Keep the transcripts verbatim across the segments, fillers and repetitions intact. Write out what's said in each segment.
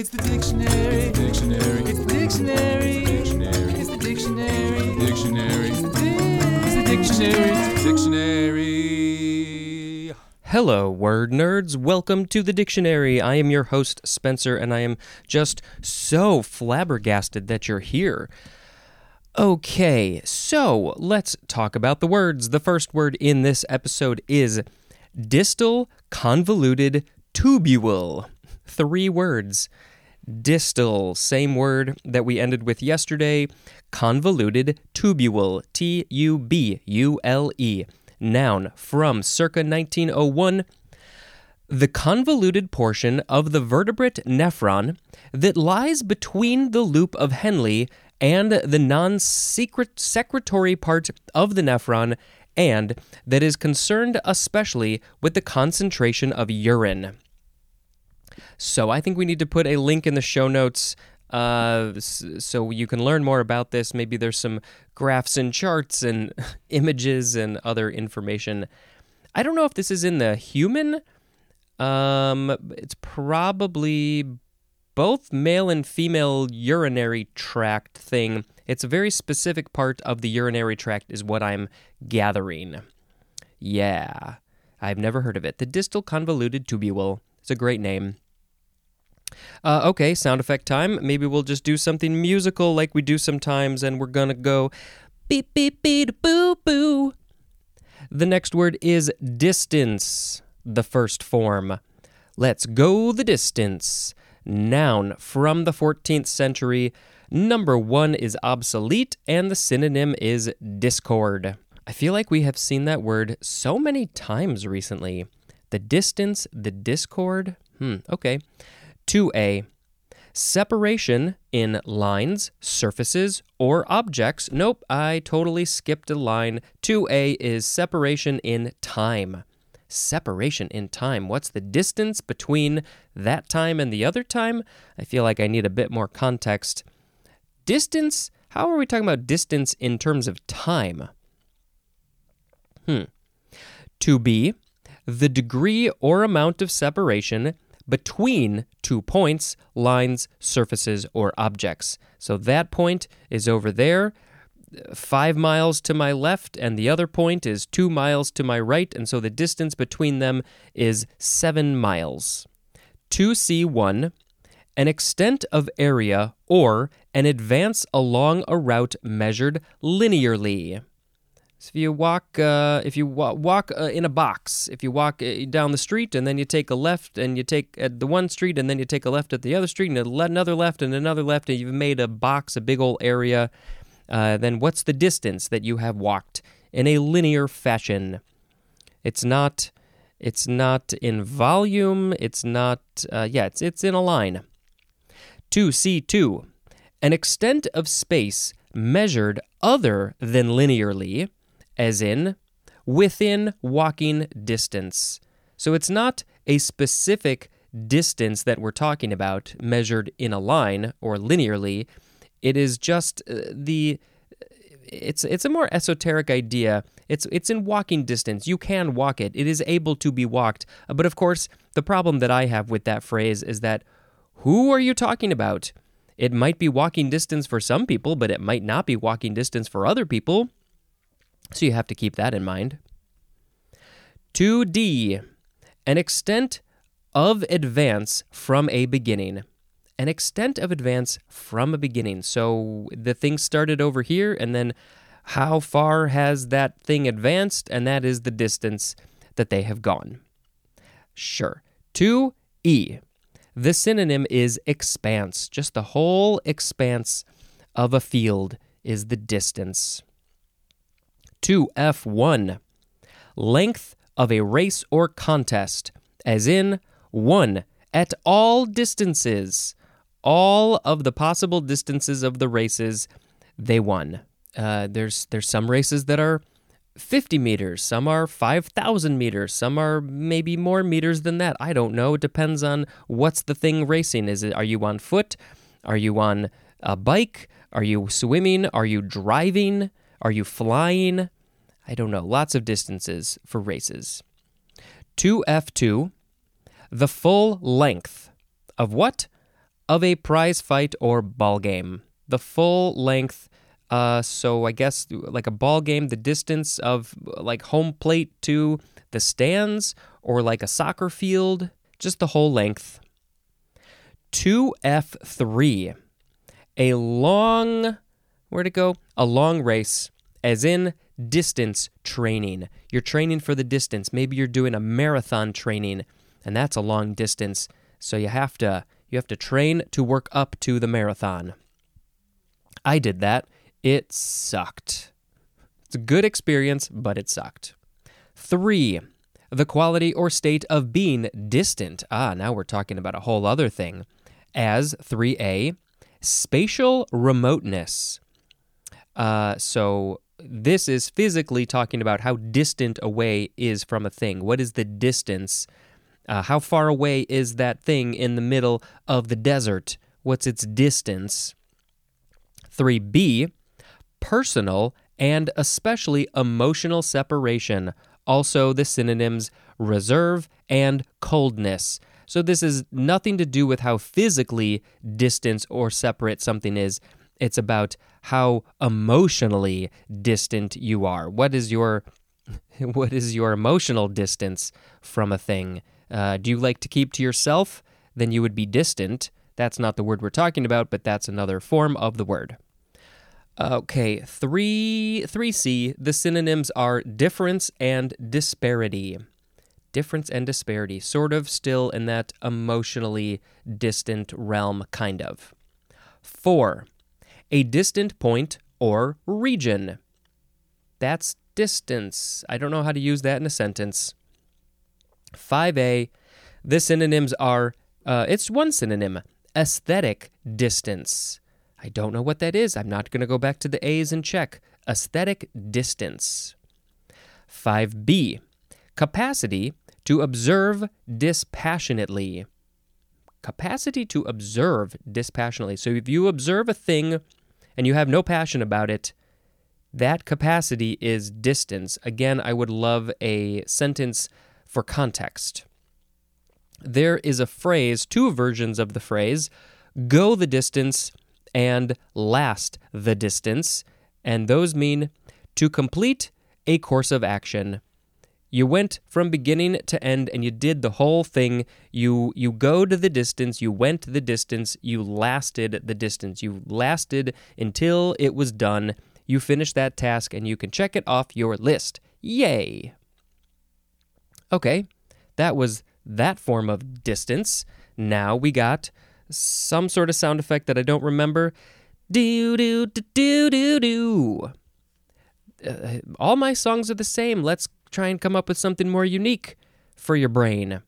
It's the dictionary. Dictionary. It's the dictionary. Dictionary. It's the dictionary. Dictionary. It's the dictionary. Dictionary. Hello, word nerds. Welcome to the dictionary. I am your host, Spencer, and I am just so flabbergasted that you're here. Okay, so let's talk about the words. The first word in this episode is distal convoluted tubule. Three words. Distal, same word that we ended with yesterday. Convoluted tubule, T U B U L E, noun from circa nineteen oh one. The convoluted portion of the vertebrate nephron that lies between the loop of Henle and the non-secret secretory part of the nephron, and that is concerned especially with the concentration of urine. So I think we need to put a link in the show notes uh, so you can learn more about this. Maybe there's some graphs and charts and images and other information. I don't know if this is in the human. Um, it's probably both male and female urinary tract thing. It's a very specific part of the urinary tract is what I'm gathering. Yeah, I've never heard of it. The distal convoluted tubule. It's a great name. Uh, okay, sound effect time. Maybe we'll just do something musical like we do sometimes, and we're gonna go beep, beep, beep, boo, boo. The next word is distance, the first form. Let's go the distance. Noun from the fourteenth century. Number one is obsolete, and the synonym is discord. I feel like we have seen that word so many times recently. The distance, the discord. Hmm, okay. two A, separation in lines, surfaces, or objects. Nope, I totally skipped a line. two A is separation in time. Separation in time. What's the distance between that time and the other time? I feel like I need a bit more context. Distance? How are we talking about distance in terms of time? Hmm. two B, the degree or amount of separation between two points, lines, surfaces, or objects. So that point is over there, five miles to my left, and the other point is two miles to my right, and so the distance between them is seven miles. two C one, an extent of area or an advance along a route measured linearly. So if you walk, uh, if you wa- walk uh, in a box, if you walk uh, down the street and then you take a left and you take at the one street and then you take a left at the other street and another left and another left and you've made a box, a big old area, uh, then what's the distance that you have walked in a linear fashion? It's not, it's not in volume. It's not, uh, yeah, it's it's in a line. two C two, an extent of space measured other than linearly. As in, within walking distance. So it's not a specific distance that we're talking about measured in a line or linearly. It is just the, it's it's a more esoteric idea. It's it's in walking distance. You can walk it. It is able to be walked. But of course, the problem that I have with that phrase is that who are you talking about? It might be walking distance for some people, but it might not be walking distance for other people. So you have to keep that in mind. two D, an extent of advance from a beginning. An extent of advance from a beginning. So the thing started over here, and then how far has that thing advanced? And that is the distance that they have gone. Sure. two E, the synonym is expanse. Just the whole expanse of a field is the distance. two F one, length of a race or contest, as in, one, at all distances, all of the possible distances of the races, they won. Uh, there's there's some races that are fifty meters, some are five thousand meters, some are maybe more meters than that. I don't know. It depends on what's the thing racing. Is it? Are you on foot? Are you on a bike? Are you swimming? Are you driving? Are you flying? I don't know. Lots of distances for races. two F two, the full length of what? of a prize fight or ball game. The full length, uh, so I guess like a ball game, the distance of like home plate to the stands or like a soccer field, just the whole length. two F three, a long, where'd it go? A long race, as in distance training. You're training for the distance. Maybe you're doing a marathon training, and that's a long distance. So you have to you have to train to work up to the marathon. I did that. It sucked. It's a good experience, but it sucked. Three, the quality or state of being distant. Ah, now we're talking about a whole other thing. As three A, spatial remoteness. Uh, so this is physically talking about how distant away is from a thing. What is the distance? Uh, how far away is that thing in the middle of the desert? What's its distance? three B, personal and especially emotional separation. Also the synonyms reserve and coldness. So this is nothing to do with how physically distant or separate something is. It's about how emotionally distant you are. What is your what is your emotional distance from a thing? Uh, do you like to keep to yourself? Then you would be distant. That's not the word we're talking about, but that's another form of the word. Okay, three, three C, the synonyms are difference and disparity. Difference and disparity, sort of still in that emotionally distant realm, kind of. Four, a distant point or region. That's distance. I don't know how to use that in a sentence. five A, the synonyms are, uh, it's one synonym, aesthetic distance. I don't know what that is. I'm not going to go back to the A's and check. Aesthetic distance. five B, capacity to observe dispassionately. Capacity to observe dispassionately. So if you observe a thing and you have no passion about it, that capacity is distance. Again, I would love a sentence for context. There is a phrase, two versions of the phrase, go the distance and last the distance, and those mean to complete a course of action. You went from beginning to end, and you did the whole thing. You you go to the distance, you went the distance, you lasted the distance. You lasted until it was done. You finished that task, and you can check it off your list. Yay! Okay, that was that form of distance. Now we got some sort of sound effect that I don't remember. Do, do, do, do, do, do. Uh, all my songs are the same. Let's try and come up with something more unique for your brain.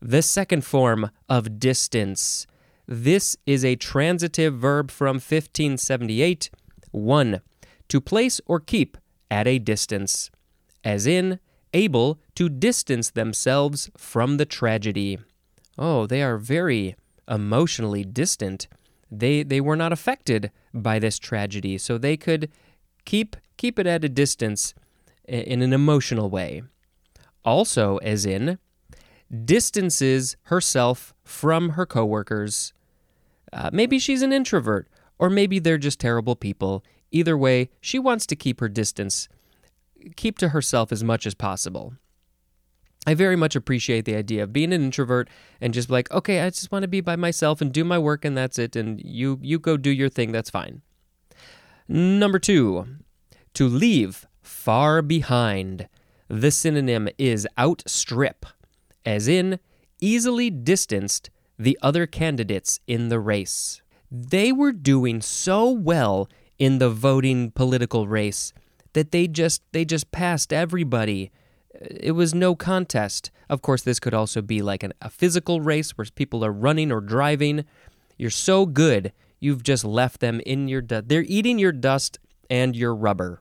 The second form of distance. This is a transitive verb from fifteen seventy-eight. One, to place or keep at a distance, as in able to distance themselves from the tragedy. Oh, they are very emotionally distant. They they were not affected by this tragedy, so they could keep keep it at a distance in an emotional way. Also, as in, distances herself from her coworkers. Uh, maybe she's an introvert, or maybe they're just terrible people. Either way, she wants to keep her distance, keep to herself as much as possible. I very much appreciate the idea of being an introvert and just like, okay, I just want to be by myself and do my work and that's it, and you you go do your thing, that's fine. Number two, to leave far behind. The synonym is outstrip, as in easily distanced the other candidates in the race. They were doing so well in the voting political race that they just they just passed everybody. It was no contest. Of course, this could also be like an, a physical race where people are running or driving. You're so good, you've just left them in your dust. They're eating your dust and your rubber.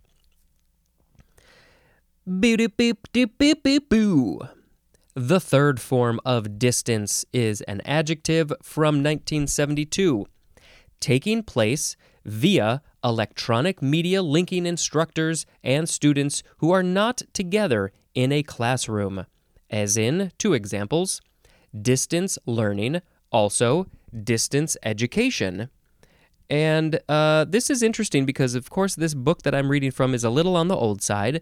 Boo-doo-boop-doo-boop-boop-boo. The third form of distance is an adjective from nineteen seventy-two. Taking place via electronic media linking instructors and students who are not together in a classroom, as in two examples, distance learning, also distance education. And uh, this is interesting because, of course, this book that I'm reading from is a little on the old side,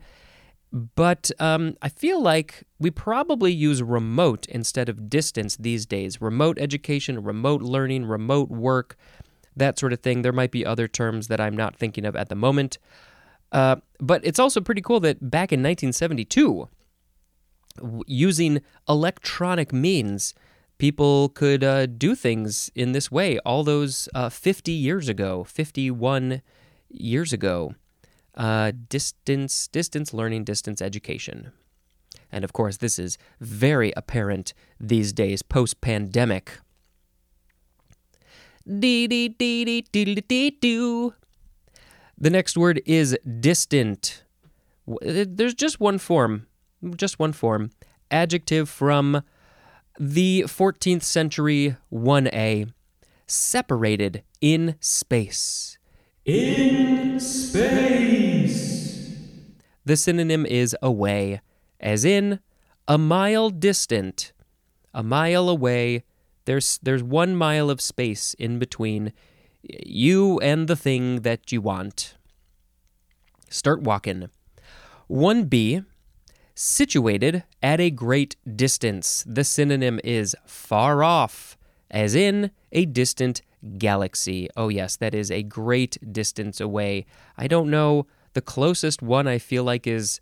but um, I feel like we probably use remote instead of distance these days. Remote education, remote learning, remote work, that sort of thing. There might be other terms that I'm not thinking of at the moment. Uh, but it's also pretty cool that back in nineteen seventy-two, w- using electronic means, people could uh, do things in this way all those uh, fifty years ago, fifty-one years ago. Uh, distance, distance learning, distance education. And of course, this is very apparent these days, post-pandemic. Dee dee dee dee dee dee doo. The next word is distant. There's just one form, just one form. Adjective from the fourteenth century one A. Separated in space. In space. The synonym is away, as in a mile distant, a mile away. There's, there's one mile of space in between you and the thing that you want. Start walking. one B, situated at a great distance. The synonym is far off, as in a distant galaxy. Oh yes, that is a great distance away. I don't know. The closest one I feel like is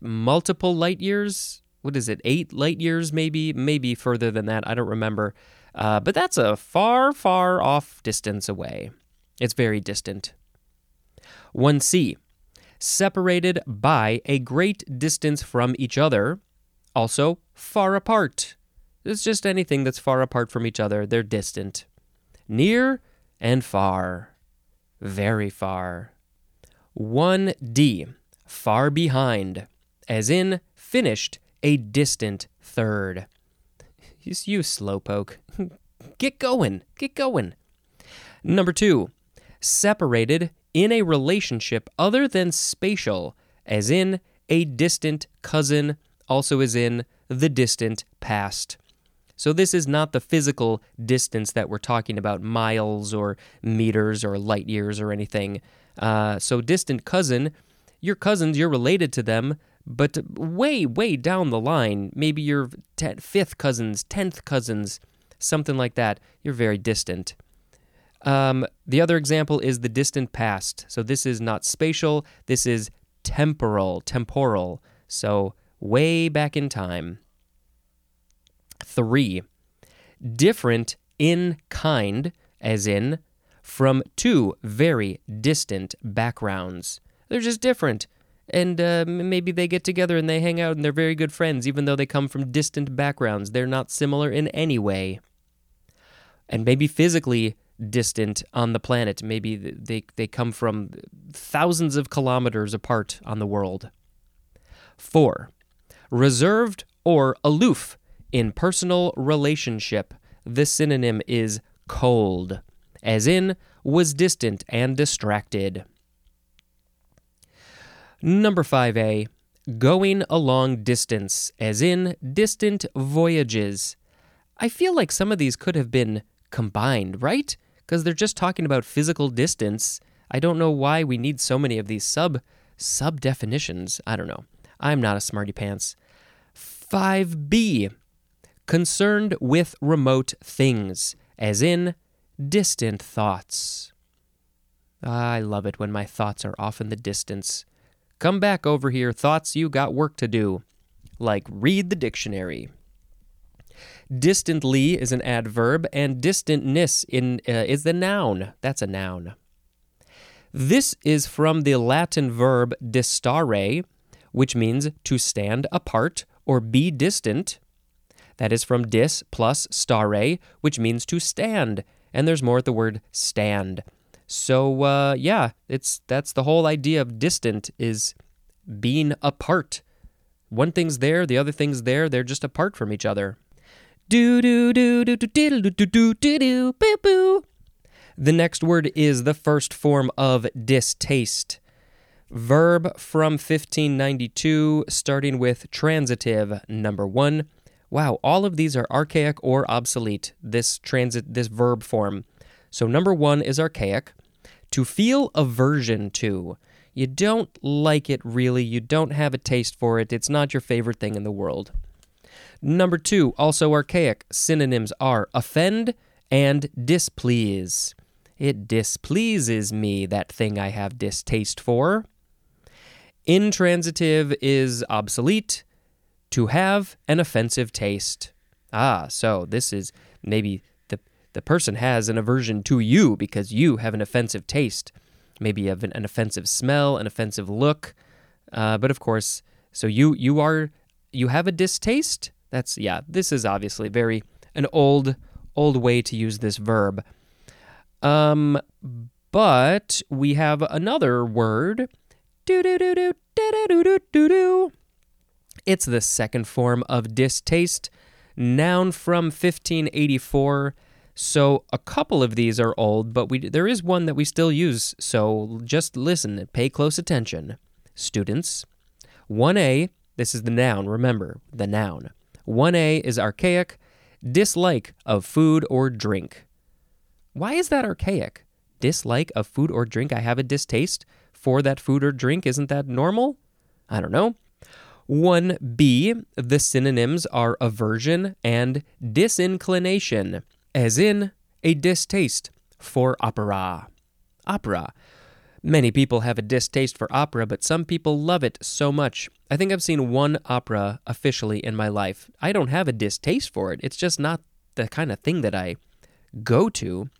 multiple light years. What is it? Eight light years maybe? Maybe further than that. I don't remember. Uh, but that's a far, far off distance away. It's very distant. one C, separated by a great distance from each other, also far apart. It's just anything that's far apart from each other. They're distant. Near and far. Very far. one D, far behind, as in finished a distant third. You, you slowpoke. Get going. Get going. Number two, separated in a relationship other than spatial, as in a distant cousin, also as in the distant past. So this is not the physical distance that we're talking about, miles or meters or light years or anything. Uh, so distant cousin, your cousins, you're related to them, but way, way down the line, maybe your te- fifth cousins, tenth cousins, something like that, you're very distant. Um, the other example is the distant past. So this is not spatial, this is temporal, temporal. So way back in time. Three, different in kind, as in from two very distant backgrounds. They're just different. And uh, maybe they get together and they hang out and they're very good friends, even though they come from distant backgrounds. They're not similar in any way. And maybe physically distant on the planet. Maybe they, they come from thousands of kilometers apart on the world. Four, reserved or aloof in personal relationship. The synonym is cold, as in was distant and distracted. Number five A, going a long distance, as in distant voyages. I feel like some of these could have been combined, right? Because they're just talking about physical distance. I don't know why we need so many of these sub, sub definitions. I don't know. I'm not a smarty pants. five B, concerned with remote things, as in distant thoughts. I love it when my thoughts are off in the distance. Come back over here, thoughts, you got work to do. Like, read the dictionary. Distantly is an adverb, and distantness in, uh, is the noun. That's a noun. This is from the Latin verb distare, which means to stand apart or be distant. That is from dis plus stare, which means to stand. And there's more at the word stand. So uh, yeah, it's that's the whole idea of distant is being apart. One thing's there, the other thing's there. They're just apart from each other. Do do do do do do do do do do boo boo. The next word is the first form of distaste. Verb from fifteen ninety-two, starting with transitive number one, wow, all of these are archaic or obsolete, this transit, this verb form. So number one is archaic. To feel aversion to. You don't like it, really. You don't have a taste for it. It's not your favorite thing in the world. Number two, also archaic. Synonyms are offend and displease. It displeases me, that thing I have distaste for. Intransitive is obsolete. To have an offensive taste. Ah, so this is maybe... The person has an aversion to you because you have an offensive taste. Maybe you have an, an offensive smell, an offensive look. Uh, but of course, so you you are you have a distaste. That's yeah. This is obviously very an old old way to use this verb. Um, but we have another word. Do do do do do do do do do. It's the second form of distaste, noun from fifteen eighty-four. So a couple of these are old, but we, there is one that we still use, so just listen and pay close attention. Students, one A, this is the noun, remember, the noun. one A is archaic, dislike of food or drink. Why is that archaic? Dislike of food or drink, I have a distaste for that food or drink, isn't that normal? I don't know. one B, the synonyms are aversion and disinclination. As in, a distaste for opera. Opera. Many people have a distaste for opera, but some people love it so much. I think I've seen one opera officially in my life. I don't have a distaste for it. It's just not the kind of thing that I go to.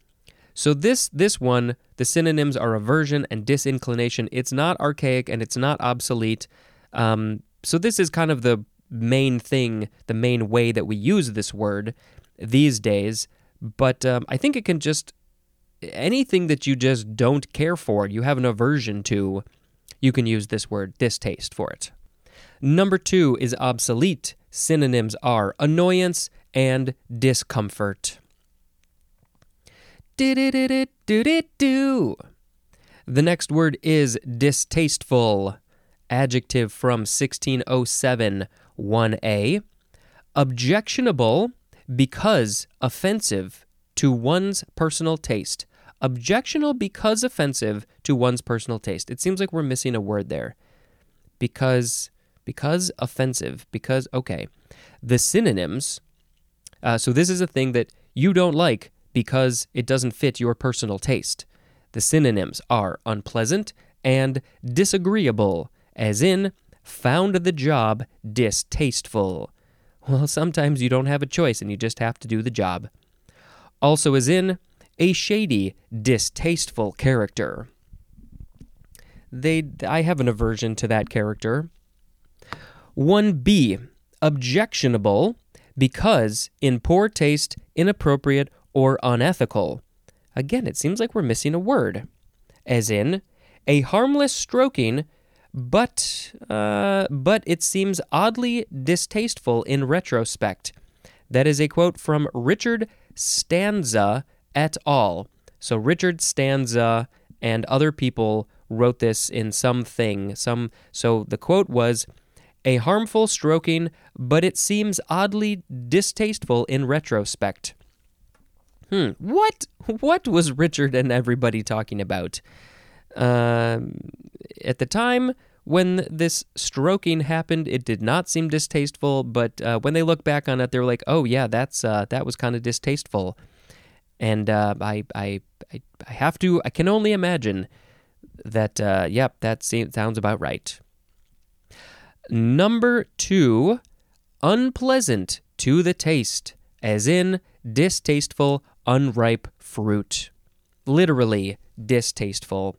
So this this one, the synonyms are aversion and disinclination. It's not archaic and it's not obsolete. Um, so this is kind of the main thing, the main way that we use this word these days. But um, I think it can just, anything that you just don't care for, you have an aversion to, you can use this word, distaste for it. Number two is obsolete. Synonyms are annoyance and discomfort. Do-do-do-do-do-do-do. The next word is distasteful. Adjective from sixteen oh seven, one A. Objectionable. Because offensive to one's personal taste. Objectionable because offensive to one's personal taste. It seems like we're missing a word there. Because, because offensive, because, okay. The synonyms, uh, so this is a thing that you don't like because it doesn't fit your personal taste. The synonyms are unpleasant and disagreeable, as in, found the job distasteful. Well, sometimes you don't have a choice and you just have to do the job. Also as in, a shady, distasteful character. They, I have an aversion to that character. one B, objectionable because in poor taste, inappropriate, or unethical. Again, it seems like we're missing a word. As in, a harmless stroking, But uh, but it seems oddly distasteful in retrospect. That is a quote from Richard Stanza et al. So Richard Stanza and other people wrote this in something. Some, so the quote was, a harmful stroking, but it seems oddly distasteful in retrospect. Hmm, what? What was Richard and everybody talking about? Uh, at the time when this stroking happened, it did not seem distasteful, but uh, when they look back on it, they're like, oh yeah, that's uh, that was kind of distasteful. And uh, I, I I I have to, I can only imagine that, uh, yep, that seems, sounds about right. Number two, unpleasant to the taste, as in distasteful, unripe fruit. Literally distasteful.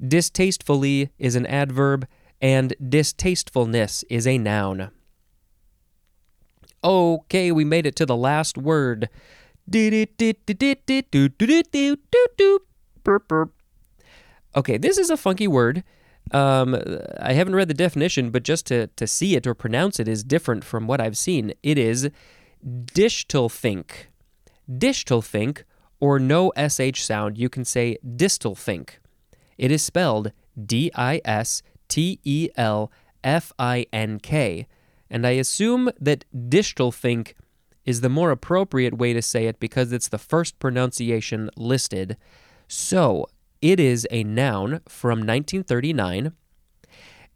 Distastefully is an adverb, and distastefulness is a noun. Okay, we made it to the last word. Okay, this is a funky word. Um, I haven't read the definition, but just to, to see it or pronounce it is different from what I've seen. It is Distelfink. Distelfink, or no S H sound, you can say Distelfink. It is spelled D I S T E L F I N K, and I assume that Distelfink is the more appropriate way to say it because it's the first pronunciation listed. So, it is a noun from nineteen thirty-nine,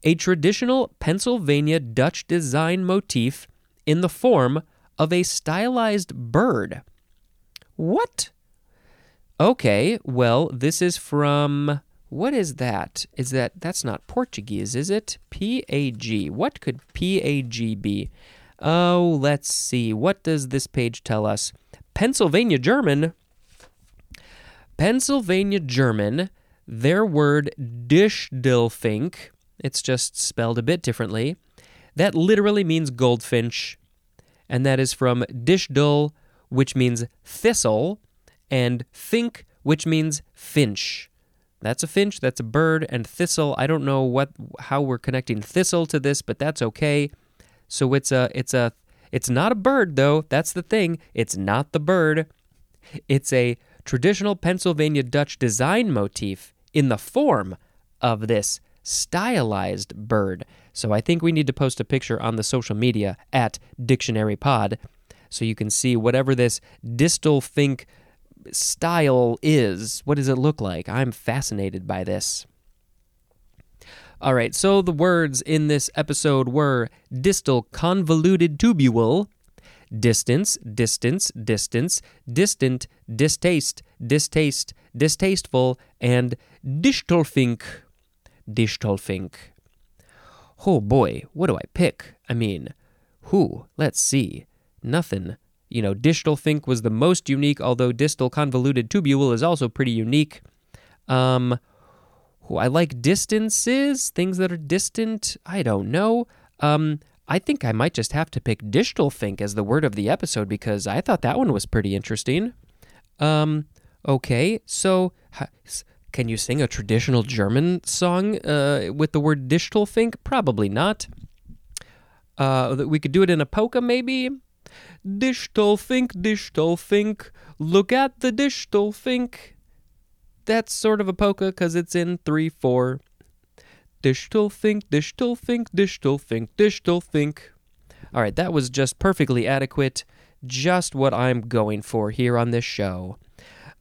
a traditional Pennsylvania Dutch design motif in the form of a stylized bird. What? Okay, well, this is from... What is that? Is that... That's not Portuguese, is it? P A G. What could P A G be? Oh, let's see. What does this page tell us? Pennsylvania German. Pennsylvania German, their word Distelfink, it's just spelled a bit differently, that literally means goldfinch, and that is from Distel, which means thistle, and Fink, which means finch. That's a finch, that's a bird, and thistle, I don't know what how we're connecting thistle to this, but that's okay. So it's a it's a it's not a bird though. That's the thing. It's not the bird. It's a traditional Pennsylvania Dutch design motif in the form of this stylized bird. So I think we need to post a picture on the social media at Dictionary Pod so you can see whatever this Distelfink style is. What does it look like? I'm fascinated by this. All right, so the words in this episode were distal convoluted tubule, distance, distance, distance, distant, distaste, distaste, distasteful, and Distelfink, Distelfink. Oh boy, what do I pick? I mean, who? Let's see. Nothing. You know, Distelfink was the most unique, although distal convoluted tubule is also pretty unique. Um, oh, I like distances, things that are distant. I don't know. Um, I think I might just have to pick Distelfink as the word of the episode because I thought that one was pretty interesting. Um, okay, so can you sing a traditional German song uh, with the word Distelfink? Probably not. Uh, we could do it in a polka, maybe. Distelfink, Distelfink, look at the Distelfink. That's sort of a polka because it's in three four. Distelfink, Distelfink, Distelfink, Distelfink. All right, that was just perfectly adequate. Just what I'm going for here on this show.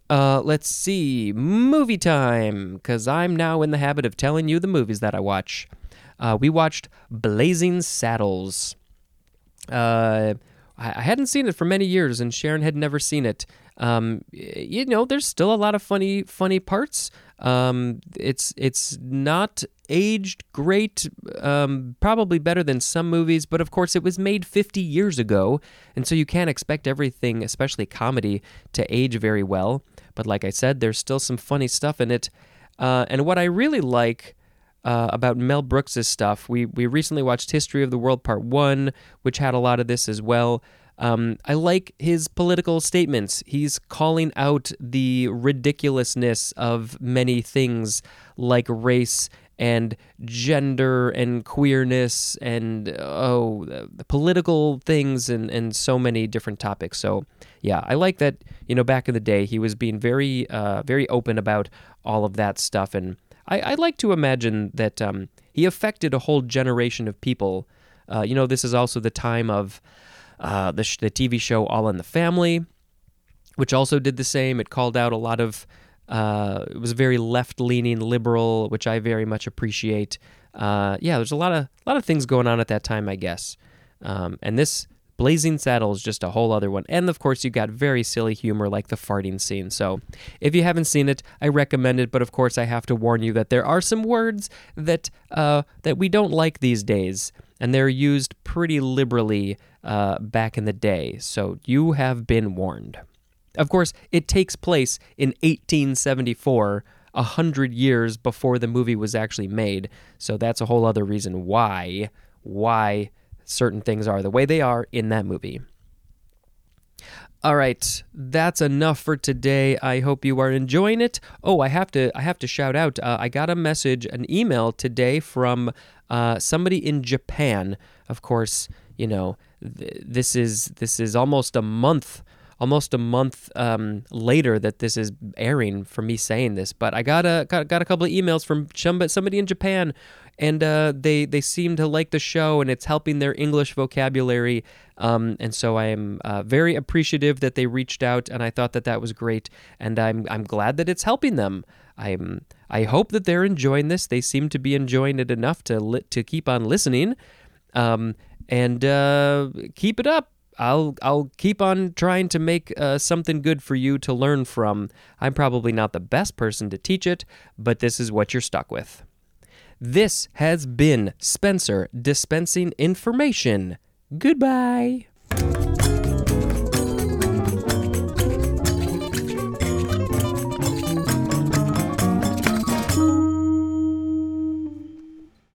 Uh, let's see. Movie time, because I'm now in the habit of telling you the movies that I watch. Uh, we watched Blazing Saddles. Uh, I hadn't seen it for many years, and Sharon had never seen it. Um, you know, there's still a lot of funny, funny parts. Um, it's it's not aged great, um, probably better than some movies, but of course it was made fifty years ago, and so you can't expect everything, especially comedy, to age very well. But like I said, there's still some funny stuff in it. Uh, and what I really like Uh, about Mel Brooks' stuff. We we recently watched History of the World Part One, which had a lot of this as well. Um, I like his political statements. He's calling out the ridiculousness of many things like race and gender and queerness and, oh, the political things and, and so many different topics. So, yeah, I like that, you know, back in the day, he was being very, uh, very open about all of that stuff, and I, I like to imagine that um, he affected a whole generation of people. Uh, you know, this is also the time of uh, the, sh- the T V show All in the Family, which also did the same. It called out a lot of, uh, it was very left-leaning, liberal, which I very much appreciate. Uh, yeah, there's a lot of lot of things going on at that time, I guess. Um, and this Blazing Saddles, just a whole other one. And, of course, you got very silly humor like the farting scene. So if you haven't seen it, I recommend it. But, of course, I have to warn you that there are some words that uh, that we don't like these days. And they're used pretty liberally uh, back in the day. So you have been warned. Of course, it takes place in eighteen seventy-four, one hundred years before the movie was actually made. So that's a whole other reason why, why... certain things are the way they are in that movie. All right, that's enough for today. I hope you are enjoying it. Oh, I have to I have to shout out. Uh, I got a message, an email today from uh, somebody in Japan. Of course, you know, th- this is this is almost a month almost a month um, later that this is airing for me saying this, but I got a got, got a couple of emails from somebody in Japan, and uh, they they seem to like the show, and it's helping their English vocabulary. Um, and so I am uh, very appreciative that they reached out, and I thought that that was great, and I'm I'm glad that it's helping them. I'm I hope that they're enjoying this. They seem to be enjoying it enough to li- to keep on listening, um, and uh, keep it up. I'll I'll keep on trying to make uh, something good for you to learn from. I'm probably not the best person to teach it, but this is what you're stuck with. This has been Spencer dispensing information. Goodbye.